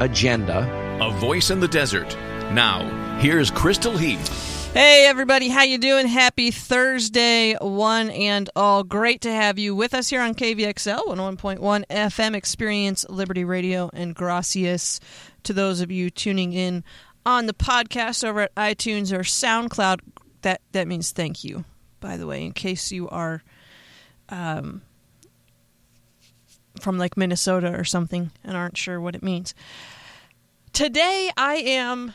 agenda. A voice in the desert. Now, here's Crystal Heath. Hey, everybody. How you doing? Happy Thursday, one and all. Great to have you with us here on KVXL 101.1 FM Experience Liberty Radio, and gracias to those of you tuning in on the podcast over at iTunes or SoundCloud. That means thank you, by the way, in case you are from like Minnesota or something and aren't sure what it means. Today I am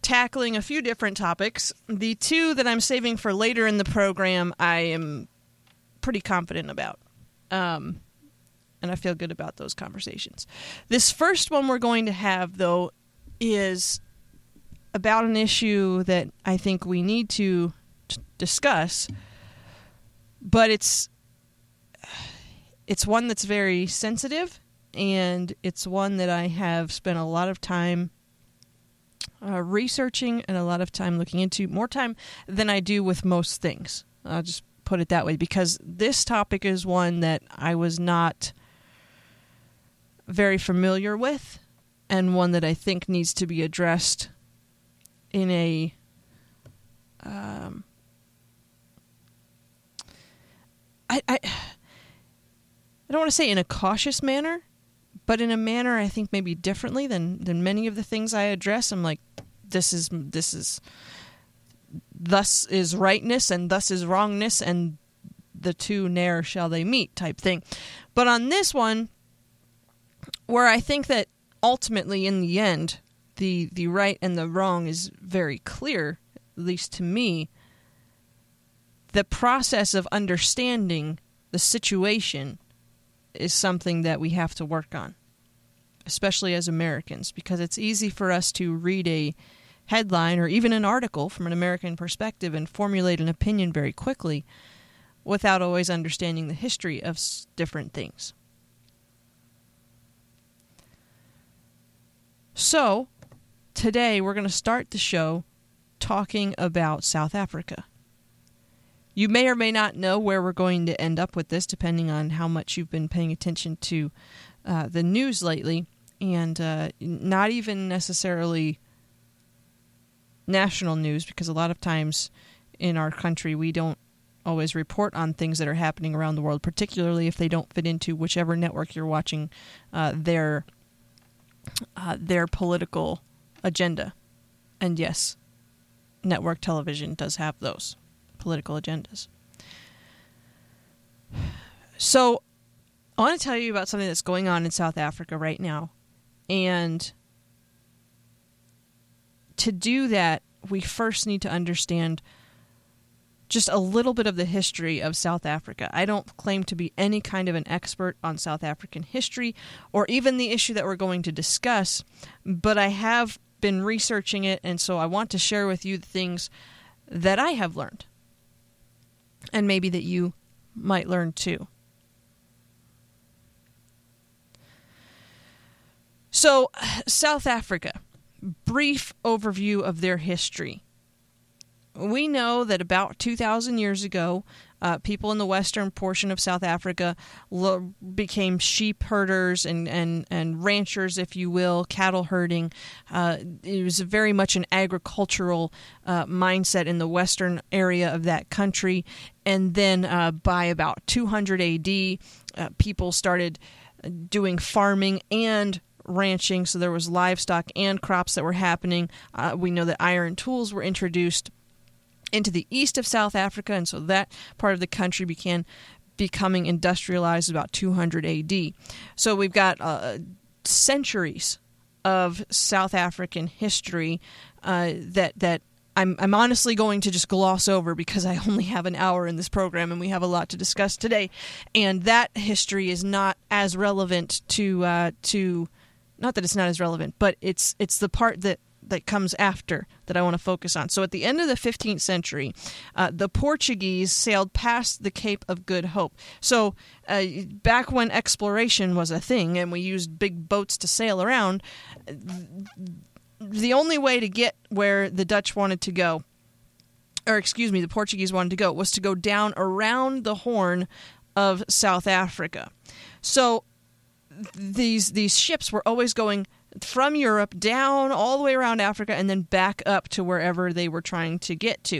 tackling a few different topics. The two that I'm saving for later in the program I am pretty confident about. And I feel good about those conversations. This first one we're going to have, though, is about an issue that I think we need to discuss, but it's one that's very sensitive, and it's one that I have spent a lot of time researching and a lot of time looking into, more time than I do with most things. I'll just put it that way, because this topic is one that I was not very familiar with, and one that I think needs to be addressed in a I don't want to say in a cautious manner, but in a manner I think maybe differently than many of the things I address. I'm like, this is, thus is rightness and thus is wrongness, and the two ne'er shall they meet type thing. But on this one, where I think that ultimately in the end, the right and the wrong is very clear, at least to me, the process of understanding the situation is something that we have to work on, especially as Americans, because it's easy for us to read a headline or even an article from an American perspective and formulate an opinion very quickly without always understanding the history of different things. So, today we're going to start the show talking about South Africa. You may or may not know where we're going to end up with this, depending on how much you've been paying attention to the news lately, and not even necessarily national news, because a lot of times in our country we don't always report on things that are happening around the world, particularly if they don't fit into whichever network you're watching their political agenda. And yes, network television does have those political agendas. So I want to tell you about something that's going on in South Africa right now. And to do that, we first need to understand just a little bit of the history of South Africa. I don't claim to be any kind of an expert on South African history or even the issue that we're going to discuss, but I have been researching it, and so I want to share with you the things that I have learned, and maybe that you might learn too. So, South Africa. Brief overview of their history. We know that about 2,000 years ago, people in the western portion of South Africa became sheep herders and ranchers, if you will, cattle herding. It was very much an agricultural mindset in the western area of that country. And then by about 200 AD, people started doing farming and ranching. So there was livestock and crops that were happening. We know that iron tools were introduced into the east of South Africa, and so that part of the country began becoming industrialized about 200 AD. So we've got centuries of South African history that I'm honestly going to just gloss over, because I only have an hour in this program and we have a lot to discuss today, and that history is not as relevant to not that it's not as relevant, but it's the part that comes after that I want to focus on. So at the end of the 15th century, the Portuguese sailed past the Cape of Good Hope. So back when exploration was a thing and we used big boats to sail around, the only way to get where the Dutch wanted to go, or excuse me, the Portuguese wanted to go, was to go down around the Horn of South Africa. So these ships were always going from Europe down all the way around Africa and then back up to wherever they were trying to get to.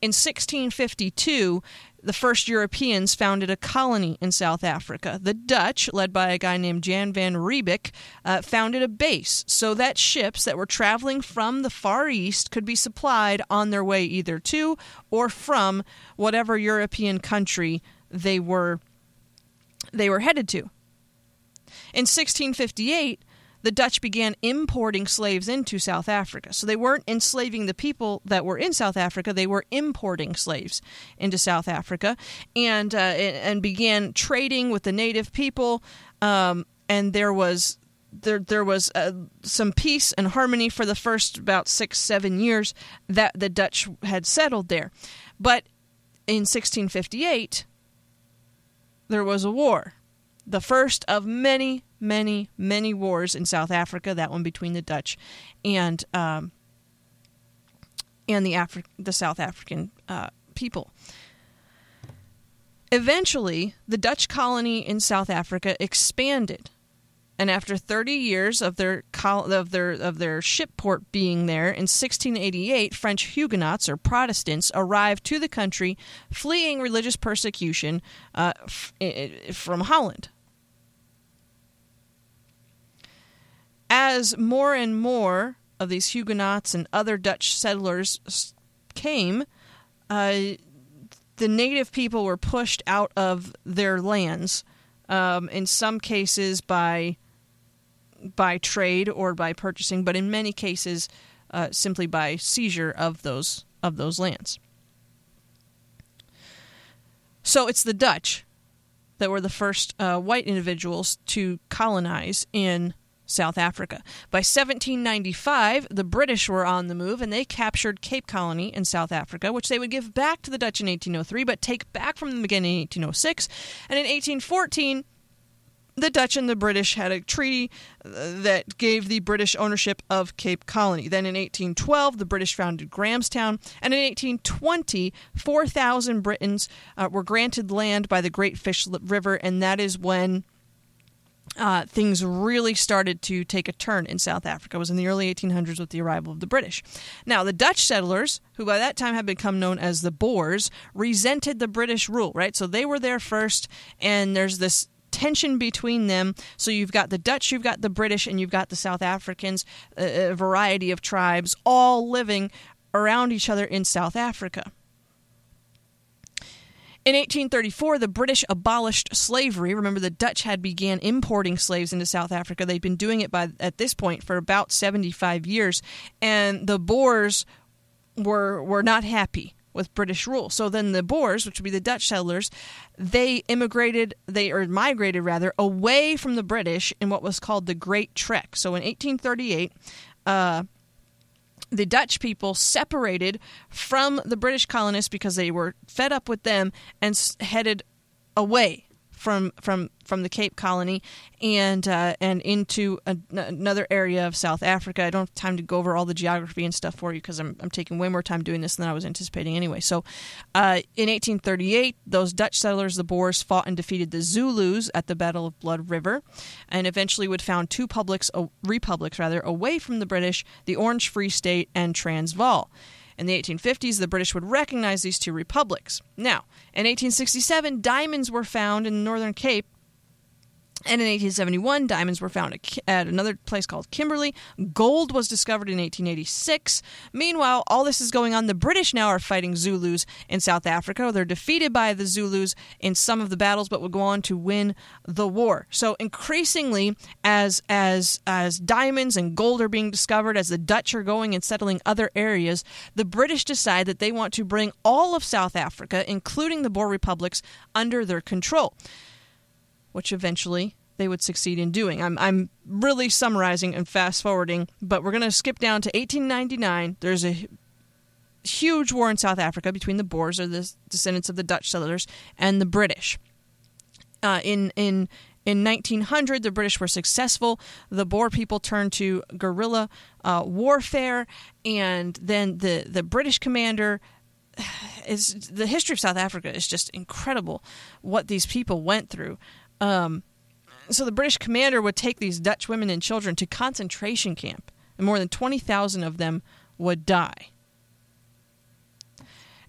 In 1652, the first Europeans founded a colony in South Africa. The Dutch, led by a guy named Jan van Riebeck, founded a base so that ships that were traveling from the Far East could be supplied on their way either to or from whatever European country they were headed to. In 1658, the Dutch began importing slaves into South Africa. So they weren't enslaving the people that were in South Africa. They were importing slaves into South Africa and began trading with the native people. And there was some peace and harmony for the first about 6-7 years that the Dutch had settled there. But in 1658, there was a war. The first of many, many, many wars in South Africa. That one between the Dutch and the South African people. Eventually, the Dutch colony in South Africa expanded, and after 30 years of their ship port being there, in 1688, French Huguenots or Protestants arrived to the country, fleeing religious persecution from Holland. As more and more of these Huguenots and other Dutch settlers came, the native people were pushed out of their lands, in some cases by trade or by purchasing, but in many cases simply by seizure of those lands. So it's the Dutch that were the first white individuals to colonize in South Africa. By 1795, the British were on the move, and they captured Cape Colony in South Africa, which they would give back to the Dutch in 1803, but take back from them again in 1806. And in 1814, the Dutch and the British had a treaty that gave the British ownership of Cape Colony. Then in 1812, the British founded Grahamstown. And in 1820, 4,000 Britons were granted land by the Great Fish River, and that is when things really started to take a turn in South Africa. It was in the early 1800s with the arrival of the British. Now, the Dutch settlers, who by that time had become known as the Boers, resented the British rule, right? So they were there first, and there's this tension between them. So you've got the Dutch, you've got the British, and you've got the South Africans, a variety of tribes, all living around each other in South Africa. In 1834, the British abolished slavery. Remember, the Dutch had began importing slaves into South Africa. They'd been doing it at this point for about 75 years, and the Boers were not happy with British rule. So then the Boers, which would be the Dutch settlers, they migrated away from the British in what was called the Great Trek. So in 1838, the Dutch people separated from the British colonists because they were fed up with them and headed away from the Cape Colony and into another area of South Africa. I don't have time to go over all the geography and stuff for you because I'm taking way more time doing this than I was anticipating anyway. So in 1838, those Dutch settlers, the Boers, fought and defeated the Zulus at the Battle of Blood River and eventually would found two republics away from the British, the Orange Free State and Transvaal. In the 1850s, the British would recognize these two republics. Now, in 1867, diamonds were found in the Northern Cape, and in 1871, diamonds were found at another place called Kimberley. Gold was discovered in 1886. Meanwhile, all this is going on. The British now are fighting Zulus in South Africa. They're defeated by the Zulus in some of the battles, but would go on to win the war. So increasingly, as diamonds and gold are being discovered, as the Dutch are going and settling other areas, the British decide that they want to bring all of South Africa, including the Boer republics, under their control, which eventually they would succeed in doing. I'm really summarizing and fast-forwarding, but we're going to skip down to 1899. There's a huge war in South Africa between the Boers, or the descendants of the Dutch settlers, and the British. In 1900, the British were successful. The Boer people turned to guerrilla warfare, and then the British commander... The history of South Africa is just incredible, what these people went through. So the British commander would take these Dutch women and children to concentration camp, and more than 20,000 of them would die.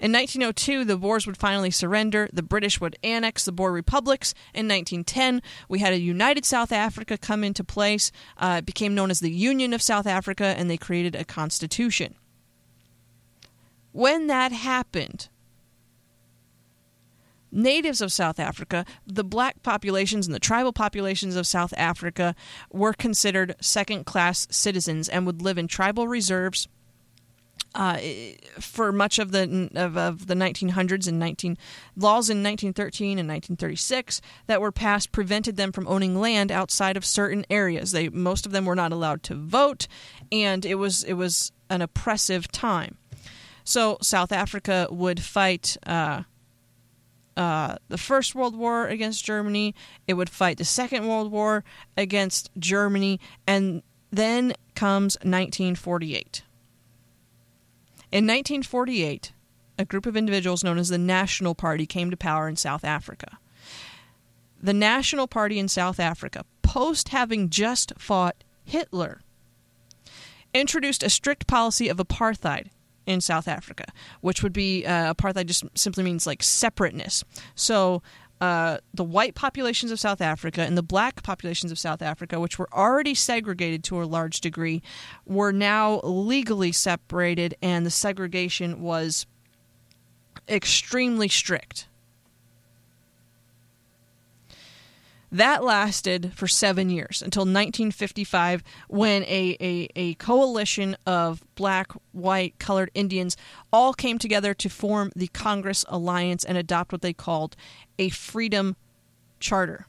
In 1902, the Boers would finally surrender. The British would annex the Boer republics. In 1910, we had a united South Africa come into place. It became known as the Union of South Africa, and they created a constitution. When that happened, natives of South Africa, the black populations and the tribal populations of South Africa, were considered second-class citizens and would live in tribal reserves for much of the 1900s, and laws in 1913 and 1936 that were passed prevented them from owning land outside of certain areas. Most of them were not allowed to vote, and it was an oppressive time. So South Africa would fight the First World War against Germany. It would fight the Second World War against Germany. And then comes 1948. In 1948, a group of individuals known as the National Party came to power in South Africa. The National Party in South Africa, post having just fought Hitler, introduced a strict policy of apartheid in South Africa, which would be apartheid just simply means like separateness. So the white populations of South Africa and the black populations of South Africa, which were already segregated to a large degree, were now legally separated, and the segregation was extremely strict. That lasted for 7 years, until 1955, when a coalition of black, white, colored Indians all came together to form the Congress Alliance and adopt what they called a Freedom Charter.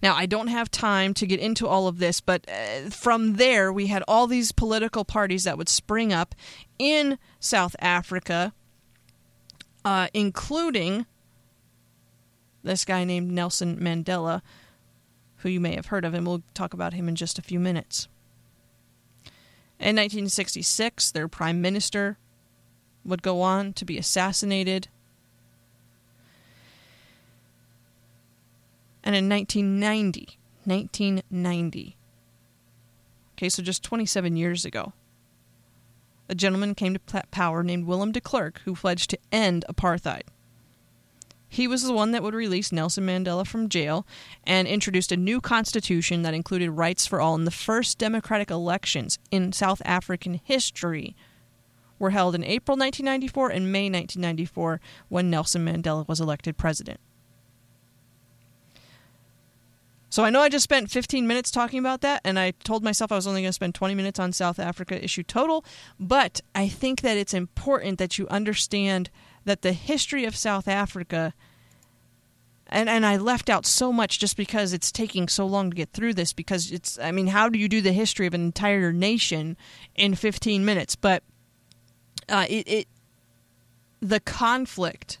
Now, I don't have time to get into all of this, but from there, we had all these political parties that would spring up in South Africa, including... this guy named Nelson Mandela, who you may have heard of, and we'll talk about him in just a few minutes. In 1966, their prime minister would go on to be assassinated. And in 1990, okay, so just 27 years ago, a gentleman came to power named Willem de Klerk, who pledged to end apartheid. He was the one that would release Nelson Mandela from jail and introduced a new constitution that included rights for all, and the first democratic elections in South African history were held in April 1994 and May 1994 when Nelson Mandela was elected president. So I know I just spent 15 minutes talking about that, and I told myself I was only going to spend 20 minutes on South Africa issue total, but I think that it's important that you understand that the history of South Africa, and I left out so much just because it's taking so long to get through this, because it's, I mean, how do you do the history of an entire nation in 15 minutes? But the conflict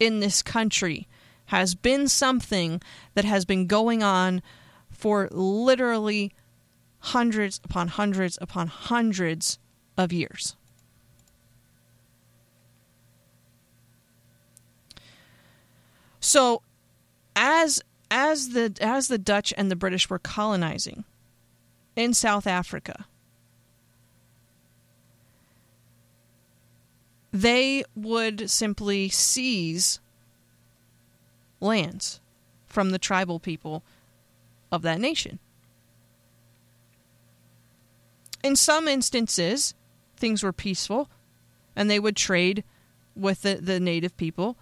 in this country has been something that has been going on for literally hundreds upon hundreds upon hundreds of years. So, as the Dutch and the British were colonizing in South Africa, they would simply seize lands from the tribal people of that nation. In some instances, things were peaceful, and they would trade with the native people.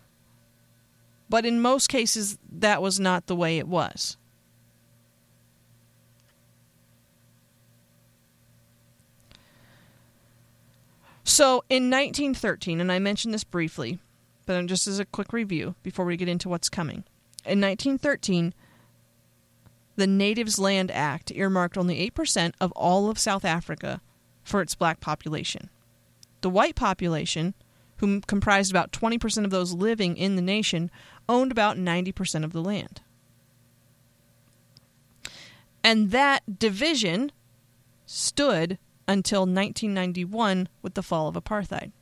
But in most cases, that was not the way it was. So in 1913, and I mentioned this briefly, but just as a quick review before we get into what's coming. In 1913, the Natives' Land Act earmarked only 8% of all of South Africa for its black population. The white population, who comprised about 20% of those living in the nation, owned about 90% of the land. And that division stood until 1991 with the fall of apartheid.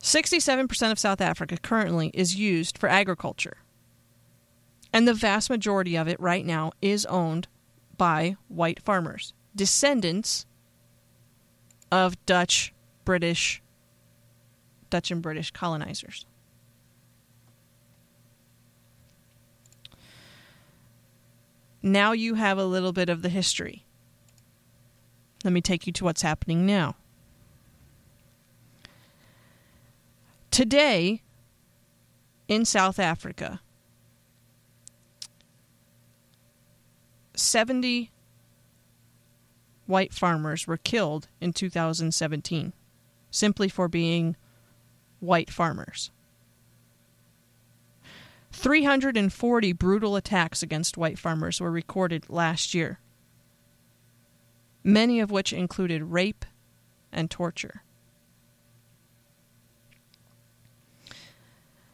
"67% of South Africa currently is used for agriculture. And the vast majority of it right now is owned by white farmers, descendants of Dutch and British colonizers." Now you have a little bit of the history. Let me take you to what's happening now. Today, in South Africa, 70 white farmers were killed in 2017 simply for being white farmers. 340 brutal attacks against white farmers were recorded last year, many of which included rape and torture.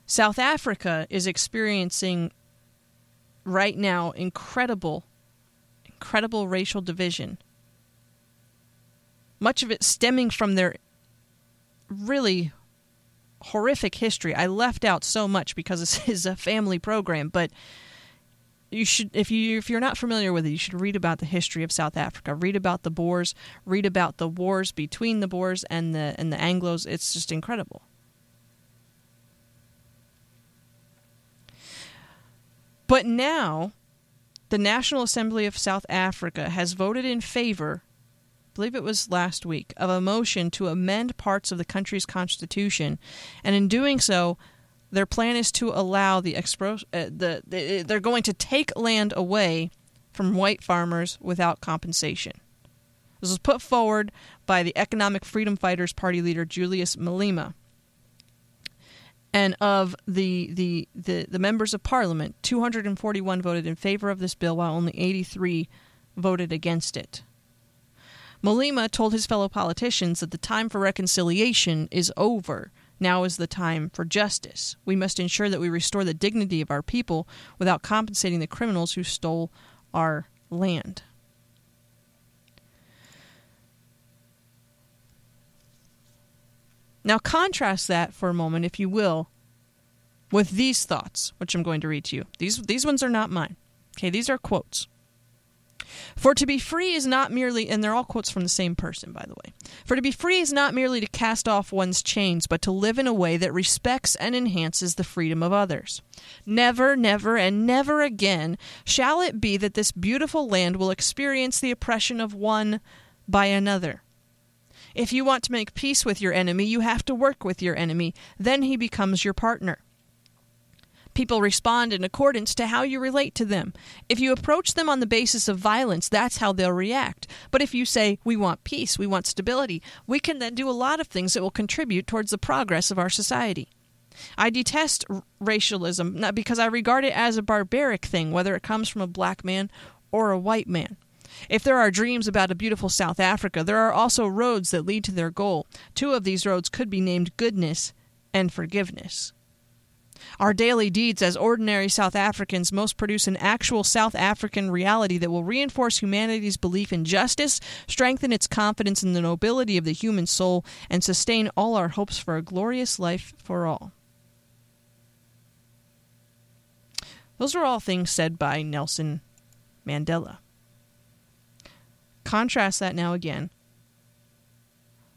South Africa is experiencing right now incredible racial division. Much of it stemming from their really horrific history. I left out so much because this is a family program, but you should, if you're not familiar with it, you should read about the history of South Africa. Read about the Boers. Read about the wars between the Boers and the Anglos. It's just incredible. But now, the National Assembly of South Africa has voted in favor, I believe it was last week, of a motion to amend parts of the country's constitution. And in doing so, their plan is to allow they're going to take land away from white farmers without compensation. This was put forward by the Economic Freedom Fighters party leader Julius Malema. And of the members of parliament, 241 voted in favor of this bill, while only 83 voted against it. Malema told his fellow politicians that the time for reconciliation is over. Now is the time for justice. We must ensure that we restore the dignity of our people without compensating the criminals who stole our land. Now contrast that for a moment, if you will, with these thoughts, which I'm going to read to you. These ones are not mine. Okay, these are quotes. "For to be free is not merely," and they're all quotes from the same person, by the way. "For to be free is not merely to cast off one's chains, but to live in a way that respects and enhances the freedom of others. Never, never, and never again shall it be that this beautiful land will experience the oppression of one by another. If you want to make peace with your enemy, you have to work with your enemy. Then he becomes your partner. People respond in accordance to how you relate to them. If you approach them on the basis of violence, that's how they'll react. But if you say, we want peace, we want stability, we can then do a lot of things that will contribute towards the progress of our society. I detest racialism, not because I regard it as a barbaric thing, whether it comes from a black man or a white man. If there are dreams about a beautiful South Africa, there are also roads that lead to their goal. Two of these roads could be named goodness and forgiveness. Our daily deeds as ordinary South Africans must produce an actual South African reality that will reinforce humanity's belief in justice, strengthen its confidence in the nobility of the human soul, and sustain all our hopes for a glorious life for all." Those are all things said by Nelson Mandela. Contrast that now again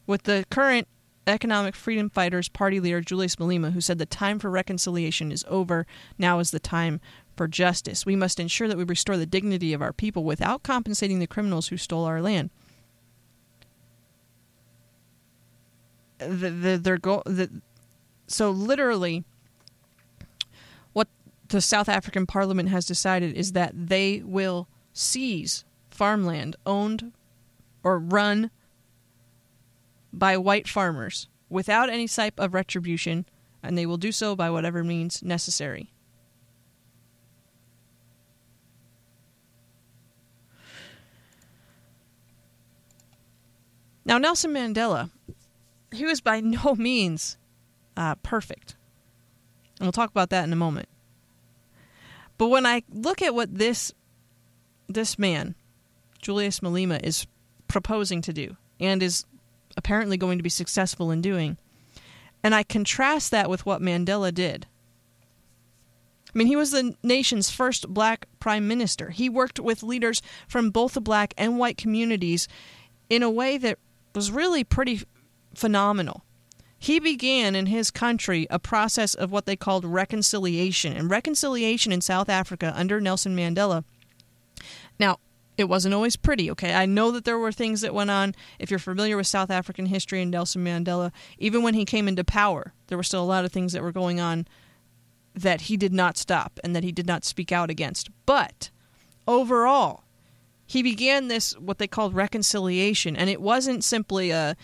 with the current Economic Freedom Fighters party leader Julius Malema, who said the time for reconciliation is over. Now is the time for justice. We must ensure that we restore the dignity of our people without compensating the criminals who stole our land. So literally, what the South African Parliament has decided is that they will seize farmland owned or run by white farmers without any type of retribution, and they will do so by whatever means necessary. Now, Nelson Mandela, he was by no means perfect. And we'll talk about that in a moment. But when I look at what this man, Julius Malema, is proposing to do and is apparently going to be successful in doing, and I contrast that with what Mandela did. I mean, he was the nation's first black prime minister. He worked with leaders from both the black and white communities in a way that was really pretty phenomenal. He began in his country a process of what they called reconciliation. And reconciliation in South Africa under Nelson Mandela. Now, it wasn't always pretty, okay? I know that there were things that went on. If you're familiar with South African history and Nelson Mandela, even when he came into power, there were still a lot of things that were going on that he did not stop and that he did not speak out against. But overall, he began this, what they called reconciliation. And it wasn't simply a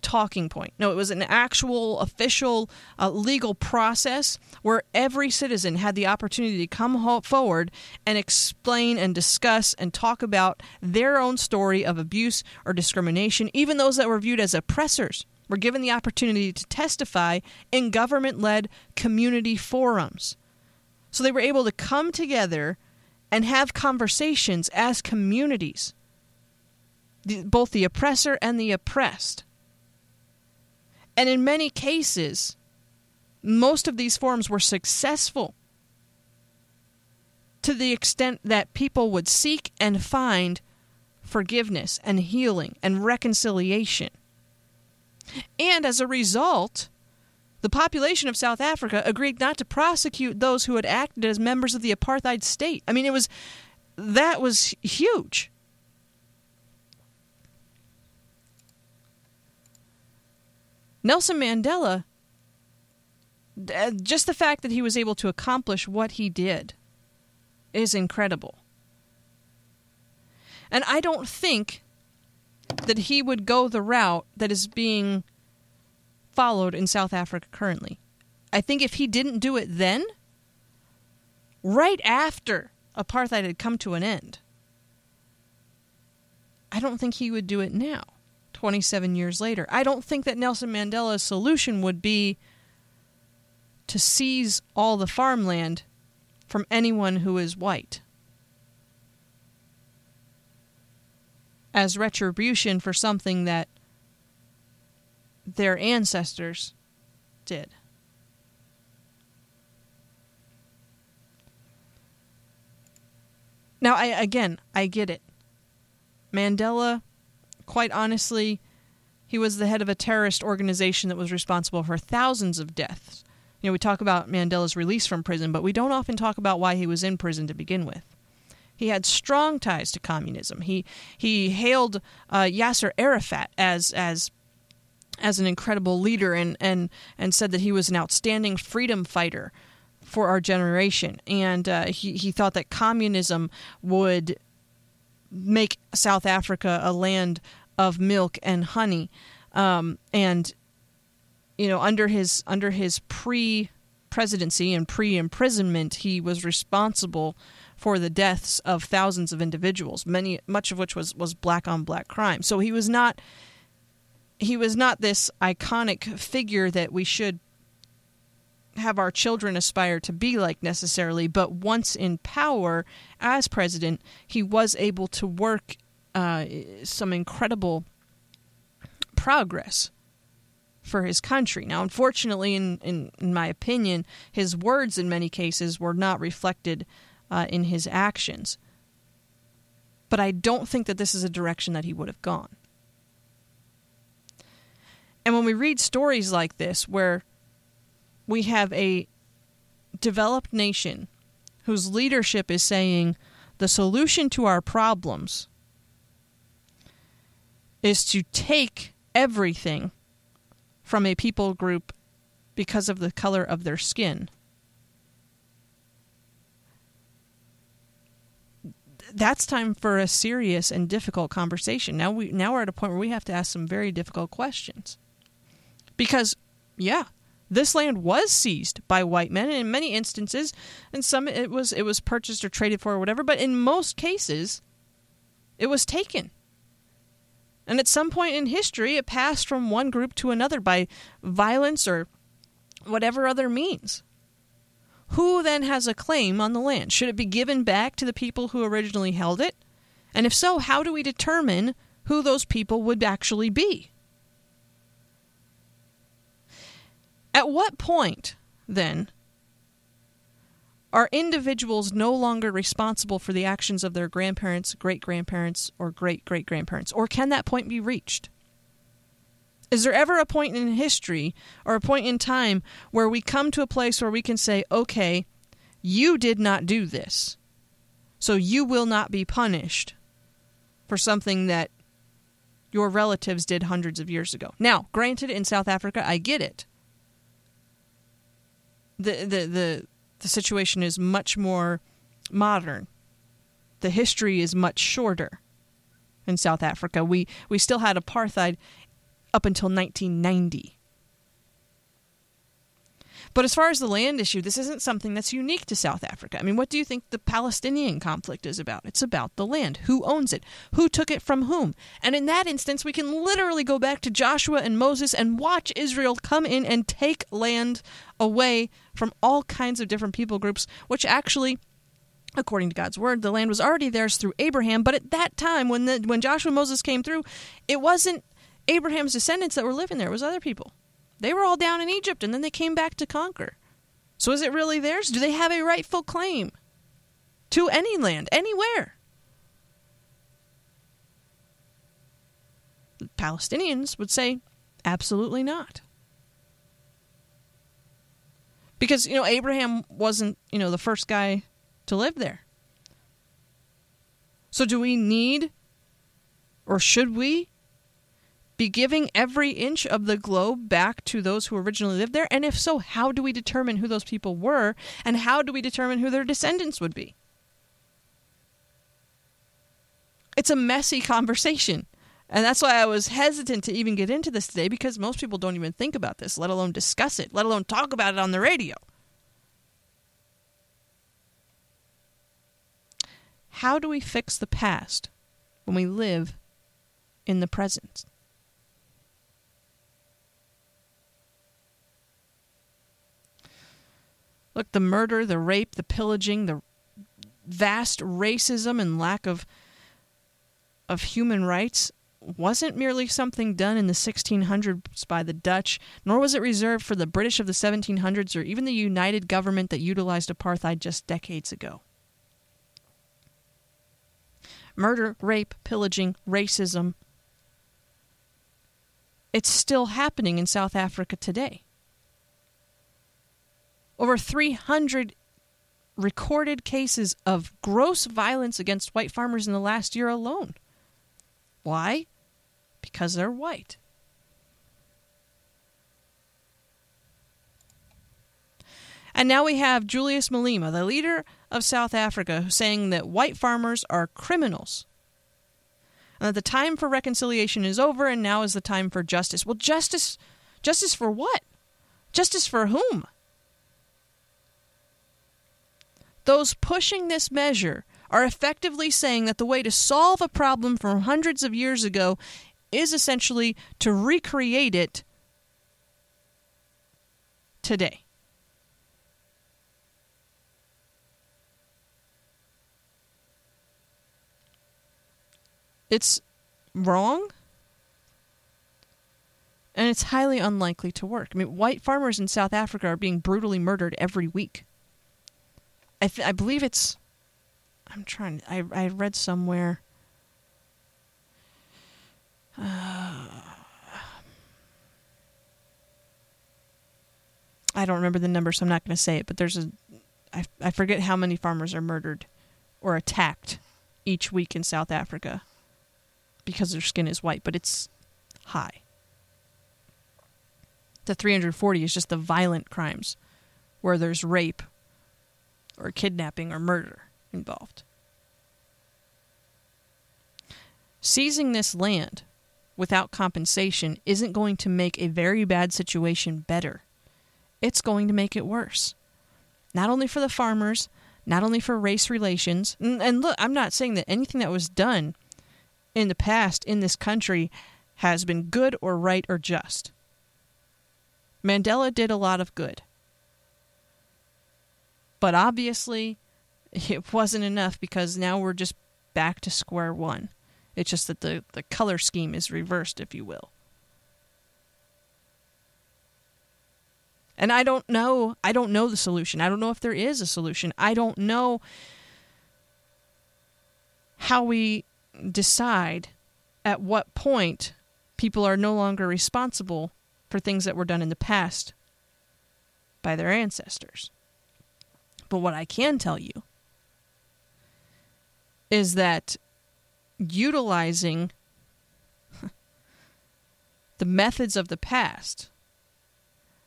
talking point. No, it was an actual official legal process where every citizen had the opportunity to come forward and explain and discuss and talk about their own story of abuse or discrimination. Even those that were viewed as oppressors were given the opportunity to testify in government-led community forums. So they were able to come together and have conversations as communities, both the oppressor and the oppressed. And in many cases, most of these forums were successful to the extent that people would seek and find forgiveness and healing and reconciliation. And as a result, the population of South Africa agreed not to prosecute those who had acted as members of the apartheid state. I mean, that was huge. Nelson Mandela, just the fact that he was able to accomplish what he did is incredible. And I don't think that he would go the route that is being followed in South Africa currently. I think if he didn't do it then, right after apartheid had come to an end, I don't think he would do it now. 27 years later. I don't think that Nelson Mandela's solution would be to seize all the farmland from anyone who is white as retribution for something that their ancestors did. Now, I get it. Mandela, quite honestly, he was the head of a terrorist organization that was responsible for thousands of deaths. You know, we talk about Mandela's release from prison, but we don't often talk about why he was in prison to begin with. He had strong ties to communism. He hailed Yasser Arafat as an incredible leader and said that he was an outstanding freedom fighter for our generation. And he thought that communism would make South Africa a land of milk and honey, and you know, under his pre-presidency and pre-imprisonment, he was responsible for the deaths of thousands of individuals, much of which was black on black crime. So he was not this iconic figure that we should have our children aspire to be like necessarily, but once in power as president, he was able to work some incredible progress for his country. Now, unfortunately, in my opinion, his words in many cases were not reflected in his actions. But I don't think that this is a direction that he would have gone. And when we read stories like this, where we have a developed nation whose leadership is saying the solution to our problems is to take everything from a people group because of the color of their skin. That's time for a serious and difficult conversation. Now we're at a point where we have to ask some very difficult questions. Because, yeah, This land was seized by white men in many instances, and some it was purchased or traded for or whatever, but in most cases, it was taken. And at some point in history, it passed from one group to another by violence or whatever other means. Who then has a claim on the land? Should it be given back to the people who originally held it? And if so, how do we determine who those people would actually be? At what point, then, are individuals no longer responsible for the actions of their grandparents, great-grandparents, or great-great-grandparents? Or can that point be reached? Is there ever a point in history or a point in time where we come to a place where we can say, okay, you did not do this, so you will not be punished for something that your relatives did hundreds of years ago? Now, granted, in South Africa, I get it. The situation is much more modern. The history is much shorter in South Africa. We still had apartheid up until 1990. But as far as the land issue, this isn't something that's unique to South Africa. I mean, what do you think the Palestinian conflict is about? It's about the land. Who owns it? Who took it from whom? And in that instance, we can literally go back to Joshua and Moses and watch Israel come in and take land away from all kinds of different people groups, which actually, according to God's word, the land was already theirs through Abraham. But at that time, when Joshua and Moses came through, it wasn't Abraham's descendants that were living there. It was other people. They were all down in Egypt, and then they came back to conquer. So is it really theirs? Do they have a rightful claim to any land, anywhere? The Palestinians would say, absolutely not. Because, Abraham wasn't, the first guy to live there. So do we need, or should we, be giving every inch of the globe back to those who originally lived there? And if so, how do we determine who those people were? And how do we determine who their descendants would be? It's a messy conversation. And that's why I was hesitant to even get into this today, because most people don't even think about this, let alone discuss it, let alone talk about it on the radio. How do we fix the past when we live in the present? Look, the murder, the rape, the pillaging, the vast racism and lack of human rights wasn't merely something done in the 1600s by the Dutch, nor was it reserved for the British of the 1700s or even the United government that utilized apartheid just decades ago. Murder, rape, pillaging, racism. It's still happening in South Africa today. Over 300 recorded cases of gross violence against white farmers in the last year alone. Why? Because they're white. And now we have Julius Malema, the leader of South Africa, saying that white farmers are criminals, and that the time for reconciliation is over and now is the time for justice. Well, justice for what? Justice for whom? Those pushing this measure are effectively saying that the way to solve a problem from hundreds of years ago is essentially to recreate it today. It's wrong, and it's highly unlikely to work. I mean, white farmers in South Africa are being brutally murdered every week. I believe it's, I read somewhere, I don't remember the number, so I'm not going to say it, but I forget how many farmers are murdered or attacked each week in South Africa because their skin is white, but it's high. The 340 is just the violent crimes where there's rape or kidnapping or murder involved. Seizing this land without compensation isn't going to make a very bad situation better. it's going to make it worse. Not only for the farmers, not only for race relations. And look, I'm not saying that anything that was done in the past in this country has been good or right or just. Mandela did a lot of good. But obviously, it wasn't enough, because now we're just back to square one. It's just that the color scheme is reversed, if you will. And I don't know the solution. I don't know if there is a solution. I don't know how we decide at what point people are no longer responsible for things that were done in the past by their ancestors. But what I can tell you is that utilizing the methods of the past,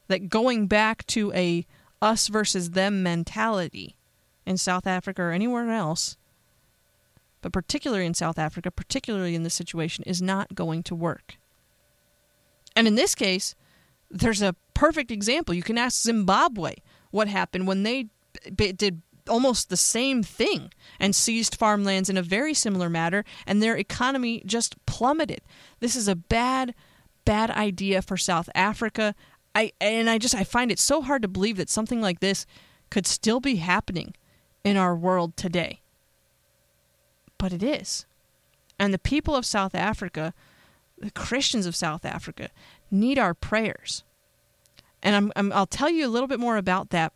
that going back to a us versus them mentality in South Africa or anywhere else, but particularly in South Africa, particularly in this situation, is not going to work. And in this case, there's a perfect example. You can ask Zimbabwe what happened when they did almost the same thing and seized farmlands in a very similar matter, and their economy just plummeted. This is a bad, bad idea for South Africa. I find it so hard to believe that something like this could still be happening in our world today. But it is. And the people of South Africa, the Christians of South Africa, need our prayers. And I'll tell you a little bit more about that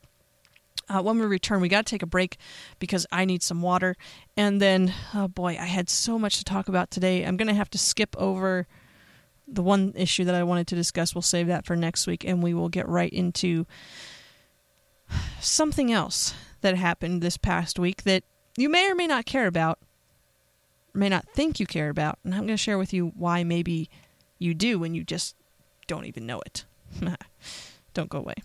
when we return. We got to take a break because I need some water. And then, oh boy, I had so much to talk about today. I'm going to have to skip over the one issue that I wanted to discuss. We'll save that for next week, and we will get right into something else that happened this past week that you may or may not care about, may not think you care about, and I'm going to share with you why maybe you do and you just don't even know it. Don't go away.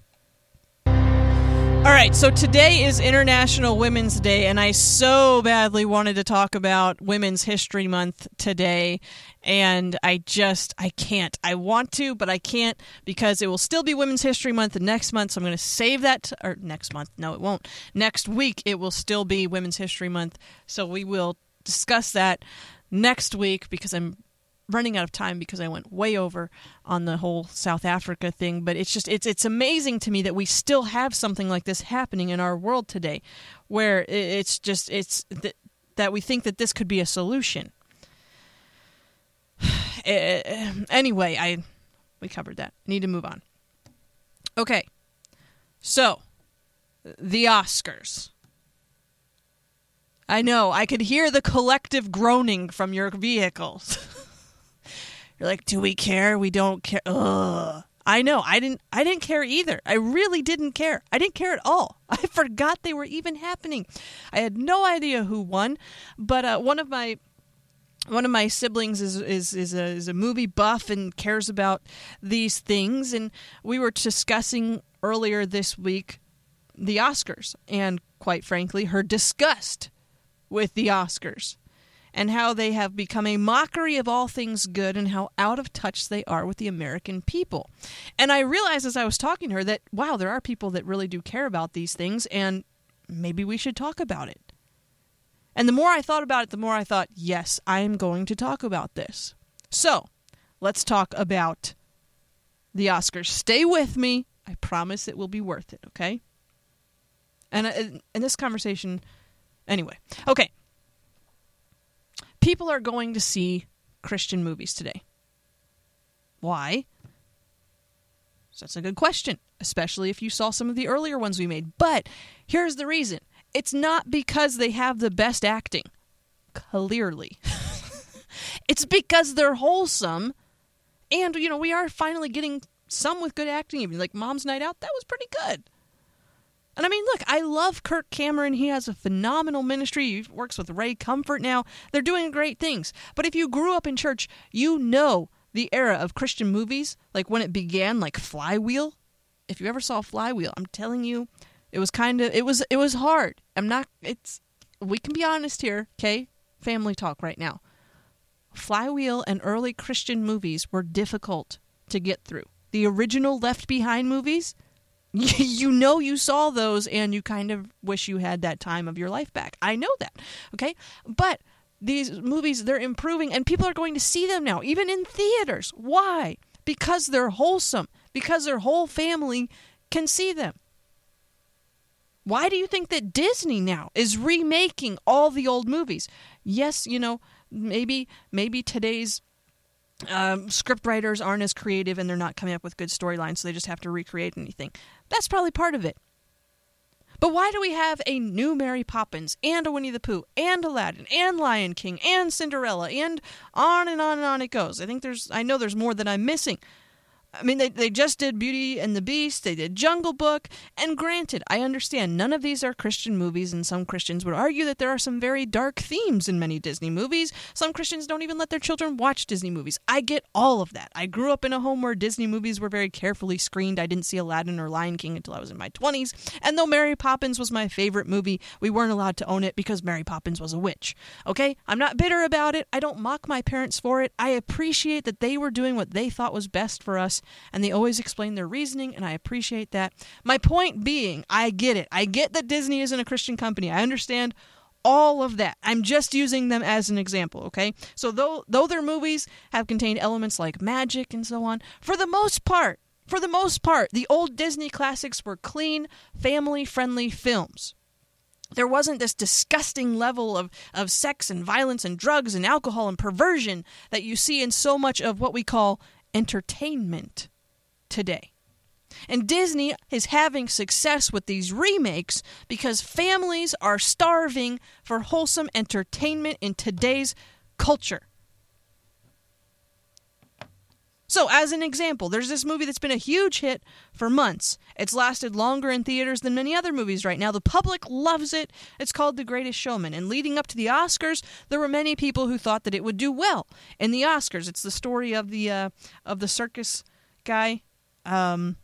All right, so today is International Women's Day, and I so badly wanted to talk about Women's History Month today, and I can't. I want to, but I can't, because it will still be Women's History Month next month, so I'm going to save that, next week it will still be Women's History Month, so we will discuss that next week, because I'm running out of time because I went way over on the whole South Africa thing. But it's just, it's amazing to me that we still have something like this happening in our world today, where it's just, that we think that this could be a solution. Anyway, we covered that. I need to move on. Okay. So, the Oscars. I know, I could hear the collective groaning from your vehicles. You're like, do we care? We don't care. Ugh. I know. I didn't care either. I really didn't care. I didn't care at all. I forgot they were even happening. I had no idea who won. But one of my siblings is a movie buff and cares about these things. And we were discussing earlier this week the Oscars, and quite frankly, her disgust with the Oscars, and how they have become a mockery of all things good, and how out of touch they are with the American people. And I realized as I was talking to her that, wow, there are people that really do care about these things, and maybe we should talk about it. And the more I thought about it, the more I thought, yes, I am going to talk about this. So, let's talk about the Oscars. Stay with me. I promise it will be worth it, okay? And this conversation, anyway. Okay. People are going to see Christian movies today. Why? So that's a good question, especially if you saw some of the earlier ones we made. But here's the reason. It's not because they have the best acting. Clearly. It's because they're wholesome. And, you know, we are finally getting some with good acting. Even like Mom's Night Out, that was pretty good. And I mean, look, I love Kirk Cameron. He has a phenomenal ministry. He works with Ray Comfort now. They're doing great things. But if you grew up in church, you know the era of Christian movies, like when it began, like Flywheel. If you ever saw Flywheel, I'm telling you, it was hard. We can be honest here, okay? Family talk right now. Flywheel and early Christian movies were difficult to get through. The original Left Behind movies, You know you saw those and you kind of wish you had that time of your life back. I know that, okay? But these movies, they're improving and people are going to see them now, even in theaters. Why? Because they're wholesome. Because their whole family can see them. Why do you think that Disney now is remaking all the old movies? Yes, you know, maybe today's script writers aren't as creative and they're not coming up with good storylines, so they just have to recreate anything. That's probably part of it. But why do we have a new Mary Poppins and a Winnie the Pooh and Aladdin and Lion King and Cinderella and on it goes? I know there's more that I'm missing. I mean, they just did Beauty and the Beast, they did Jungle Book, and granted, I understand none of these are Christian movies, and some Christians would argue that there are some very dark themes in many Disney movies. Some Christians don't even let their children watch Disney movies. I get all of that. I grew up in a home where Disney movies were very carefully screened. I didn't see Aladdin or Lion King until I was in my 20s, and though Mary Poppins was my favorite movie, we weren't allowed to own it because Mary Poppins was a witch. Okay? I'm not bitter about it. I don't mock my parents for it. I appreciate that they were doing what they thought was best for us, and they always explain their reasoning, and I appreciate that. My point being, I get it. I get that Disney isn't a Christian company. I understand all of that. I'm just using them as an example, okay? So though their movies have contained elements like magic and so on, for the most part, the old Disney classics were clean, family-friendly films. There wasn't this disgusting level of sex and violence and drugs and alcohol and perversion that you see in so much of what we call entertainment today. And Disney is having success with these remakes because families are starving for wholesome entertainment in today's culture. So, as an example, there's this movie that's been a huge hit for months. It's lasted longer in theaters than many other movies right now. The public loves it. It's called The Greatest Showman. And leading up to the Oscars, there were many people who thought that it would do well in the Oscars. It's the story of the circus guy, Barnum,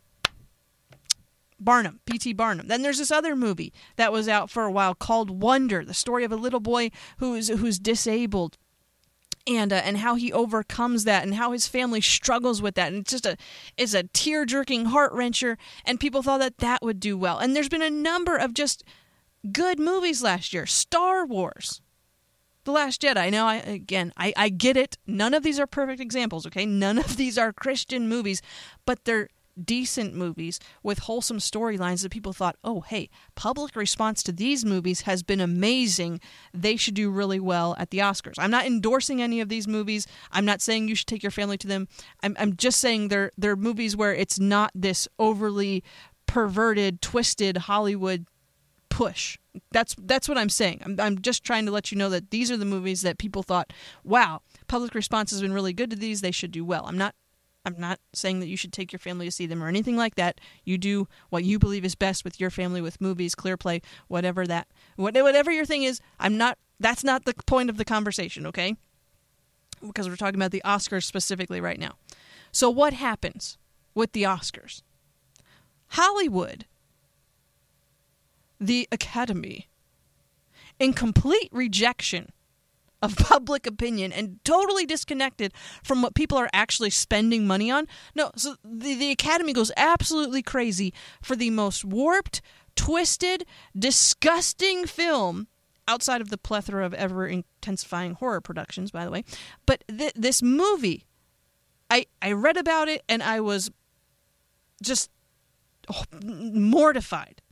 P.T. Barnum. Then there's this other movie that was out for a while called Wonder, the story of a little boy who's disabled. And how he overcomes that, and how his family struggles with that, and it's just a tear-jerking heart-wrencher, and people thought that would do well. And there's been a number of just good movies last year. Star Wars, The Last Jedi. Now, I get it. None of these are perfect examples, okay? None of these are Christian movies, but they're decent movies with wholesome storylines that people thought, oh, hey, public response to these movies has been amazing. They should do really well at the Oscars. I'm not endorsing any of these movies. I'm not saying you should take your family to them. I'm just saying they're movies where it's not this overly perverted, twisted Hollywood push. That's what I'm saying. I'm just trying to let you know that these are the movies that people thought, wow, public response has been really good to these. They should do well. I'm not saying that you should take your family to see them or anything like that. You do what you believe is best with your family, with movies, clear play, whatever your thing is. That's not the point of the conversation, okay? Because we're talking about the Oscars specifically right now. So what happens with the Oscars? Hollywood, the Academy, in complete rejection of public opinion and totally disconnected from what people are actually spending money on. No, so the Academy goes absolutely crazy for the most warped, twisted, disgusting film, outside of the plethora of ever-intensifying horror productions, by the way. But this movie, I read about it and I was just mortified.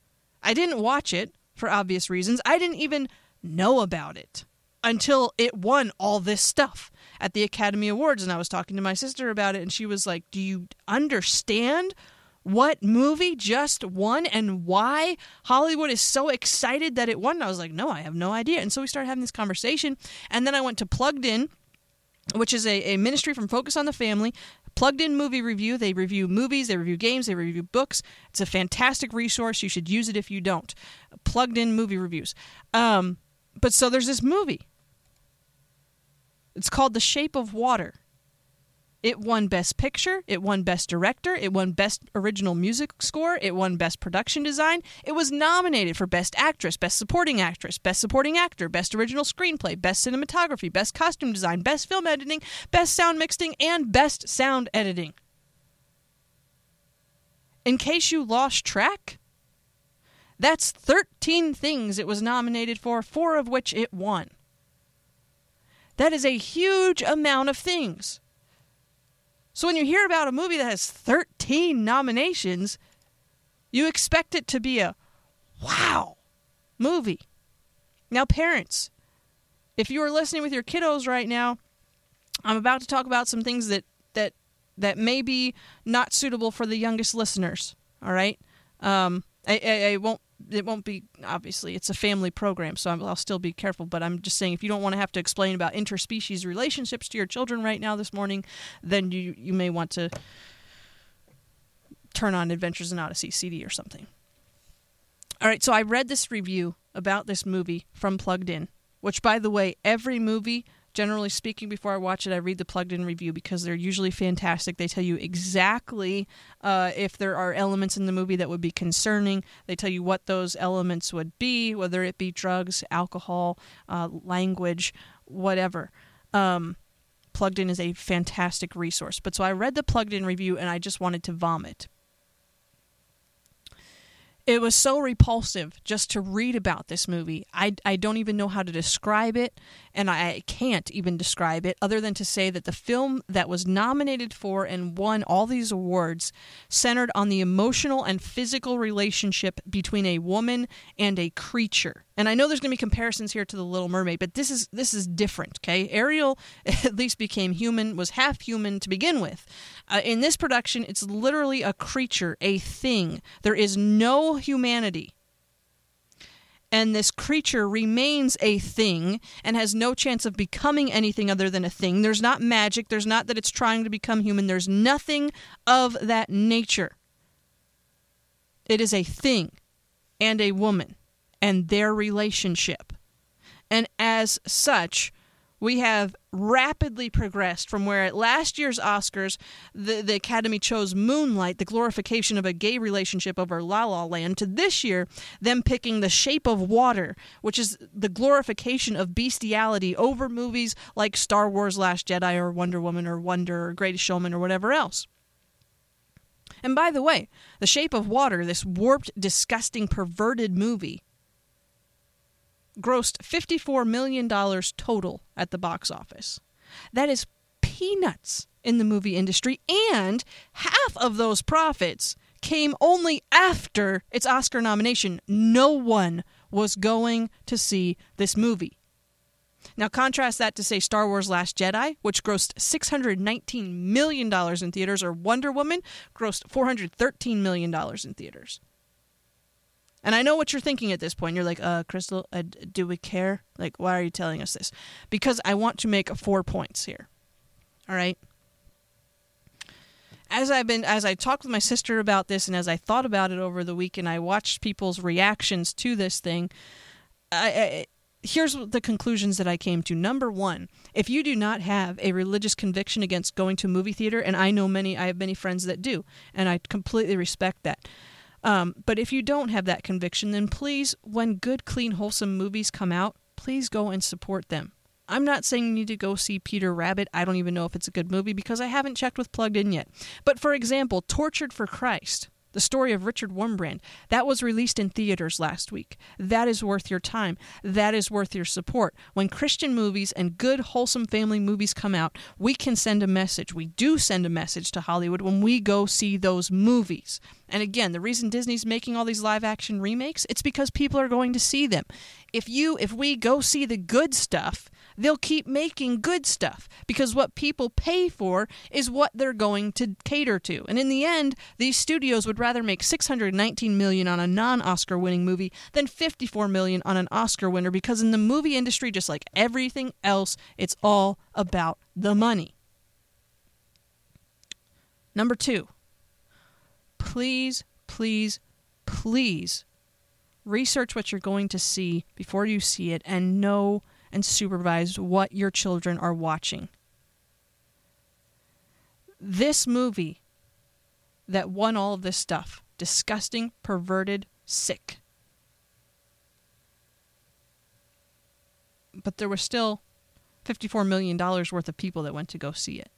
I didn't watch it for obvious reasons. I didn't even know about it until it won all this stuff at the Academy Awards. And I was talking to my sister about it, and she was like, do you understand what movie just won and why Hollywood is so excited that it won? And I was like, no, I have no idea. And so we started having this conversation. And then I went to Plugged In, which is a ministry from Focus on the Family, Plugged In Movie Review. They review movies, they review games, they review books. It's a fantastic resource. You should use it if you don't. Plugged In Movie Reviews. But so there's this movie. It's called The Shape of Water. It won Best Picture. It won Best Director. It won Best Original Music Score. It won Best Production Design. It was nominated for Best Actress, Best Supporting Actress, Best Supporting Actor, Best Original Screenplay, Best Cinematography, Best Costume Design, Best Film Editing, Best Sound Mixing, and Best Sound Editing. In case you lost track, that's 13 things it was nominated for, 4 of which it won. That is a huge amount of things. So when you hear about a movie that has 13 nominations, you expect it to be a wow movie. Now, parents, if you are listening with your kiddos right now, I'm about to talk about some things that may be not suitable for the youngest listeners. All right, It won't be, obviously, it's a family program, so I'll still be careful, but I'm just saying if you don't want to have to explain about interspecies relationships to your children right now this morning, then you may want to turn on Adventures in Odyssey CD or something. All right, so I read this review about this movie from Plugged In, which, by the way, every movie, generally speaking, before I watch it, I read the Plugged In review because they're usually fantastic. They tell you exactly if there are elements in the movie that would be concerning. They tell you what those elements would be, whether it be drugs, alcohol, language, whatever. Plugged In is a fantastic resource. But so I read the Plugged In review and I just wanted to vomit. It was so repulsive just to read about this movie. I don't even know how to describe it, and I can't even describe it, other than to say that the film that was nominated for and won all these awards centered on the emotional and physical relationship between a woman and a creature. And I know there's going to be comparisons here to The Little Mermaid, but this is different, okay? Ariel at least became human, was half human to begin with. In this production, it's literally a creature, a thing. There is no humanity. And this creature remains a thing and has no chance of becoming anything other than a thing. There's not magic. There's not that it's trying to become human. There's nothing of that nature. It is a thing and a woman and their relationship. And as such, we have rapidly progressed from where at last year's Oscars, the Academy chose Moonlight, the glorification of a gay relationship over La La Land, to this year, them picking The Shape of Water, which is the glorification of bestiality over movies like Star Wars, Last Jedi, or Wonder Woman, or Wonder, or Greatest Showman, or whatever else. And by the way, The Shape of Water, this warped, disgusting, perverted movie, grossed $54 million total at the box office. That is peanuts in the movie industry, and half of those profits came only after its Oscar nomination. No one was going to see this movie. Now contrast that to, say, Star Wars Last Jedi, which grossed $619 million in theaters, or Wonder Woman grossed $413 million in theaters. And I know what you're thinking at this point. You're like, Crystal, do we care? Like, why are you telling us this? Because I want to make 4 points here. All right? As I talked with my sister about this, and as I thought about it over the week, and I watched people's reactions to this thing, here's the conclusions that I came to. Number one, if you do not have a religious conviction against going to movie theater, and I have many friends that do, and I completely respect that. But if you don't have that conviction, then please, when good, clean, wholesome movies come out, please go and support them. I'm not saying you need to go see Peter Rabbit. I don't even know if it's a good movie because I haven't checked with Plugged In yet. But for example, Tortured for Christ, the story of Richard Wormbrand, that was released in theaters last week. That is worth your time. That is worth your support. When Christian movies and good, wholesome family movies come out, we can send a message. We do send a message to Hollywood when we go see those movies. And again, the reason Disney's making all these live-action remakes, it's because people are going to see them. If we go see the good stuff, they'll keep making good stuff because what people pay for is what they're going to cater to. And in the end, these studios would rather make $619 million on a non-Oscar winning movie than $54 million on an Oscar winner because in the movie industry, just like everything else, it's all about the money. Number two, please, please, please research what you're going to see before you see it and know and supervise what your children are watching. This movie that won all of this stuff, disgusting, perverted, sick. But there were still $54 million worth of people that went to go see it.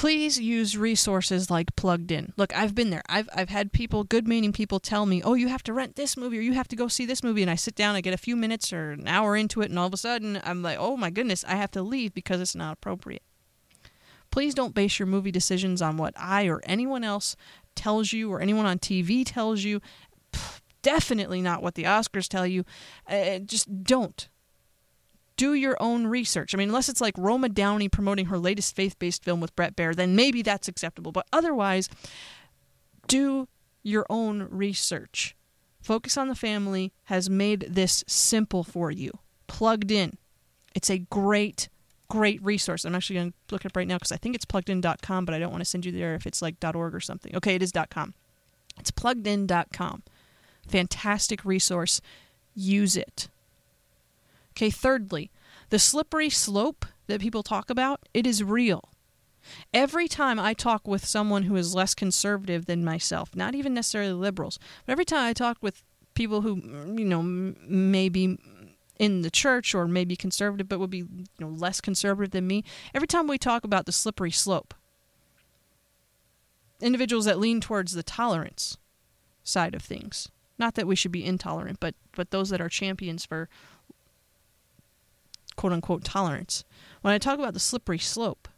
please use resources like Plugged In. Look, I've been there. I've had people, good-meaning people, tell me, oh, you have to rent this movie or you have to go see this movie. And I sit down, I get a few minutes or an hour into it, and all of a sudden I'm like, oh, my goodness, I have to leave because it's not appropriate. Please don't base your movie decisions on what I or anyone else tells you or anyone on TV tells you. Definitely not what the Oscars tell you. Just don't. Do your own research. I mean, unless it's like Roma Downey promoting her latest faith-based film with Brett Baer, then maybe that's acceptable. But otherwise, do your own research. Focus on the Family has made this simple for you. Plugged In. It's a great resource. I'm actually going to look it up right now because I think it's PluggedIn.com, but I don't want to send you there if it's like .org or something. Okay, it is .com. It's PluggedIn.com. Fantastic resource. Use it. Okay, thirdly, the slippery slope that people talk about, it is real. Every time I talk with someone who is less conservative than myself, not even necessarily liberals, but every time I talk with people who, you know, maybe in the church or maybe conservative but would be, you know, less conservative than me, every time we talk about the slippery slope, individuals that lean towards the tolerance side of things, not that we should be intolerant, but those that are champions for quote-unquote tolerance. When I talk about the slippery slope,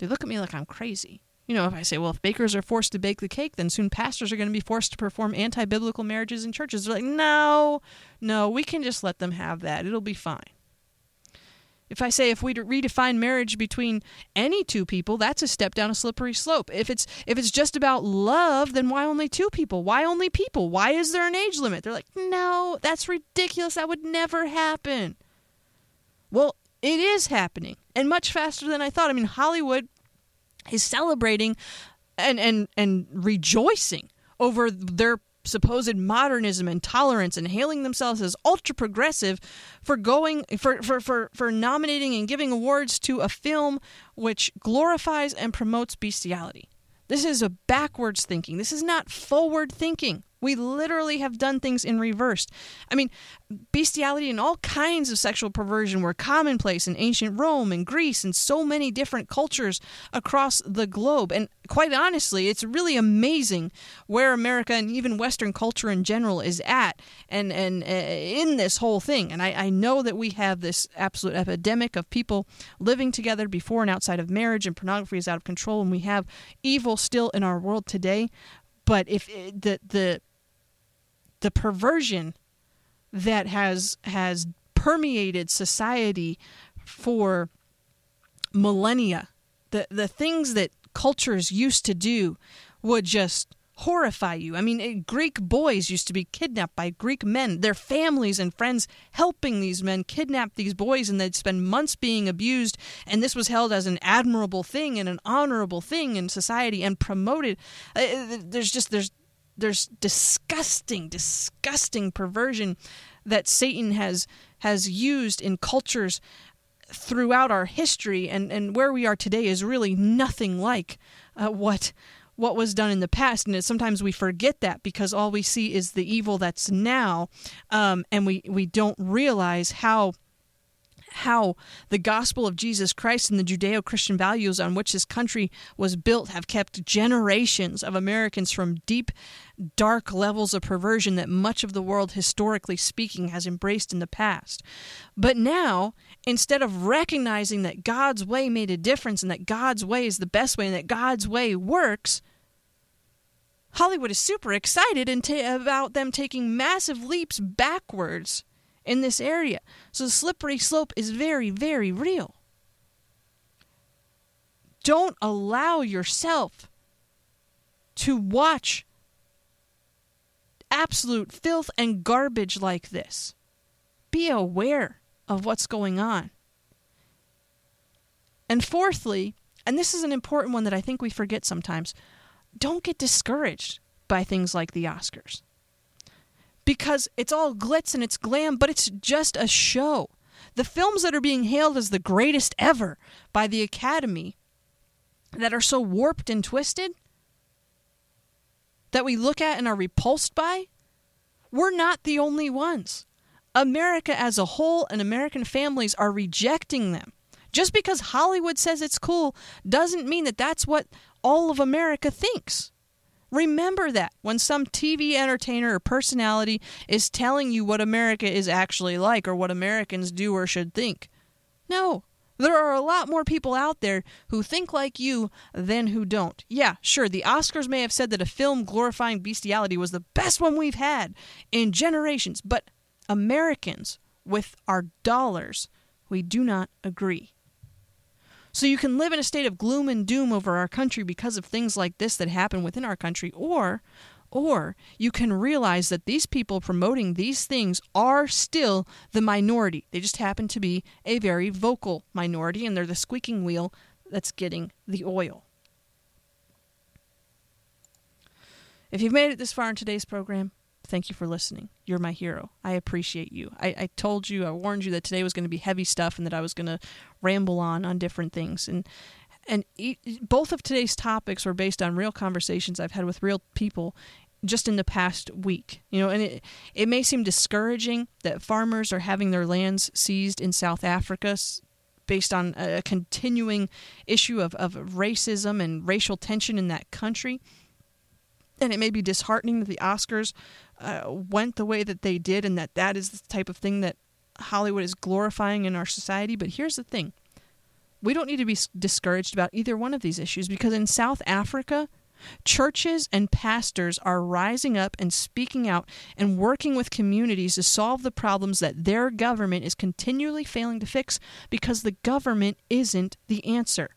they look at me like I'm crazy. You know, if I say, well, if bakers are forced to bake the cake, then soon pastors are going to be forced to perform anti-biblical marriages in churches. They're like, no, we can just let them have that. It'll be fine. If I say if we redefine marriage between any two people, that's a step down a slippery slope. If it's just about love, then why only two people? Why only people? Why is there an age limit? They're like, no, that's ridiculous. That would never happen. Well, it is happening, and much faster than I thought. I mean, Hollywood is celebrating and rejoicing over their supposed modernism and tolerance and hailing themselves as ultra-progressive for nominating and giving awards to a film which glorifies and promotes bestiality. This is a backwards thinking. This is not forward thinking. We literally have done things in reverse. I mean, bestiality and all kinds of sexual perversion were commonplace in ancient Rome and Greece and so many different cultures across the globe. And quite honestly, it's really amazing where America and even Western culture in general is at and in this whole thing. And I know that we have this absolute epidemic of people living together before and outside of marriage, and pornography is out of control, and we have evil still in our world today. But if the perversion that has permeated society for millennia, the things that cultures used to do would just horrify you. I mean, Greek boys used to be kidnapped by Greek men, their families and friends helping these men kidnap these boys, and they'd spend months being abused, and this was held as an admirable thing and an honorable thing in society and promoted. There's disgusting perversion that Satan has used in cultures throughout our history, and where we are today is really nothing like what was done in the past. And sometimes we forget that because all we see is the evil that's now, and we don't realize how the gospel of Jesus Christ and the Judeo-Christian values on which this country was built have kept generations of Americans from deep, dark levels of perversion that much of the world, historically speaking, has embraced in the past. But now, instead of recognizing that God's way made a difference and that God's way is the best way and that God's way works, Hollywood is super excited about them taking massive leaps backwards in this area. So the slippery slope is very, very real. Don't allow yourself to watch absolute filth and garbage like this. Be aware of what's going on. And fourthly, and this is an important one that I think we forget sometimes, don't get discouraged by things like the Oscars. Because it's all glitz and it's glam, but it's just a show. The films that are being hailed as the greatest ever by the Academy that are so warped and twisted that we look at and are repulsed by, we're not the only ones. America as a whole and American families are rejecting them. Just because Hollywood says it's cool doesn't mean that that's what all of America thinks. Remember that when some TV entertainer or personality is telling you what America is actually like or what Americans do or should think. No, there are a lot more people out there who think like you than who don't. Yeah, sure, the Oscars may have said that a film glorifying bestiality was the best one we've had in generations, but Americans, with our dollars, we do not agree. So you can live in a state of gloom and doom over our country because of things like this that happen within our country, or you can realize that these people promoting these things are still the minority. They just happen to be a very vocal minority, and they're the squeaking wheel that's getting the oil. If you've made it this far in today's program, thank you for listening. You're my hero. I appreciate you. I told you, I warned you that today was going to be heavy stuff and that I was going to ramble on different things. And both of today's topics were based on real conversations I've had with real people just in the past week. You know, and it may seem discouraging that farmers are having their lands seized in South Africa based on a continuing issue of racism and racial tension in that country. And it may be disheartening that the Oscars went the way that they did and that is the type of thing that Hollywood is glorifying in our society. But here's the thing. We don't need to be discouraged about either one of these issues, because in South Africa, churches and pastors are rising up and speaking out and working with communities to solve the problems that their government is continually failing to fix, because the government isn't the answer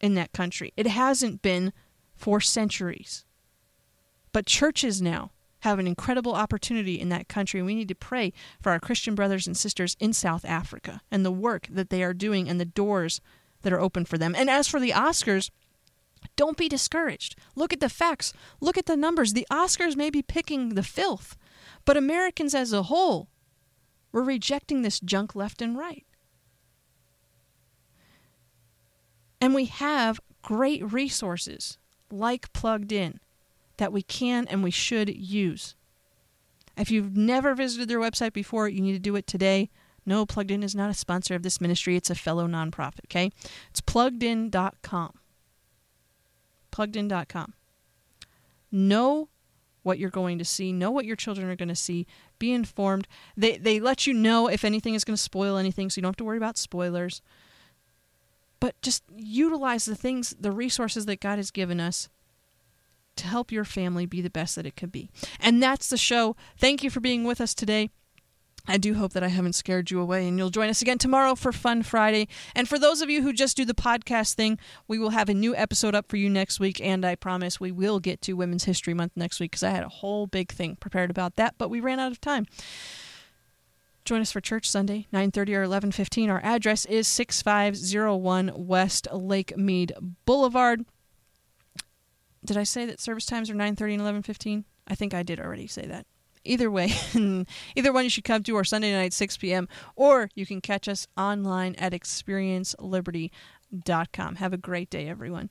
in that country. It hasn't been for centuries. But churches now have an incredible opportunity in that country, and we need to pray for our Christian brothers and sisters in South Africa and the work that they are doing and the doors that are open for them. And as for the Oscars, don't be discouraged. Look at the facts. Look at the numbers. The Oscars may be picking the filth, but Americans as a whole, we're rejecting this junk left and right. And we have great resources like Plugged In that we can and we should use. If you've never visited their website before, you need to do it today. No, Plugged In is not a sponsor of this ministry. It's a fellow nonprofit, okay? It's PluggedIn.com. PluggedIn.com. Know what you're going to see. Know what your children are going to see. Be informed. They let you know if anything is going to spoil anything, so you don't have to worry about spoilers. But just utilize the resources that God has given us to help your family be the best that it could be. And that's the show. Thank you for being with us today. I do hope that I haven't scared you away, and you'll join us again tomorrow for Fun Friday. And for those of you who just do the podcast thing, we will have a new episode up for you next week, and I promise we will get to Women's History Month next week, because I had a whole big thing prepared about that, but we ran out of time. Join us for church Sunday, 9:30 or 11:15. Our address is 6501 West Lake Mead Boulevard. Did I say that service times are 9:30 and 11:15? I think I did already say that. Either way, either one you should come to our Sunday night, 6 p.m., or you can catch us online at experienceliberty.com. Have a great day, everyone.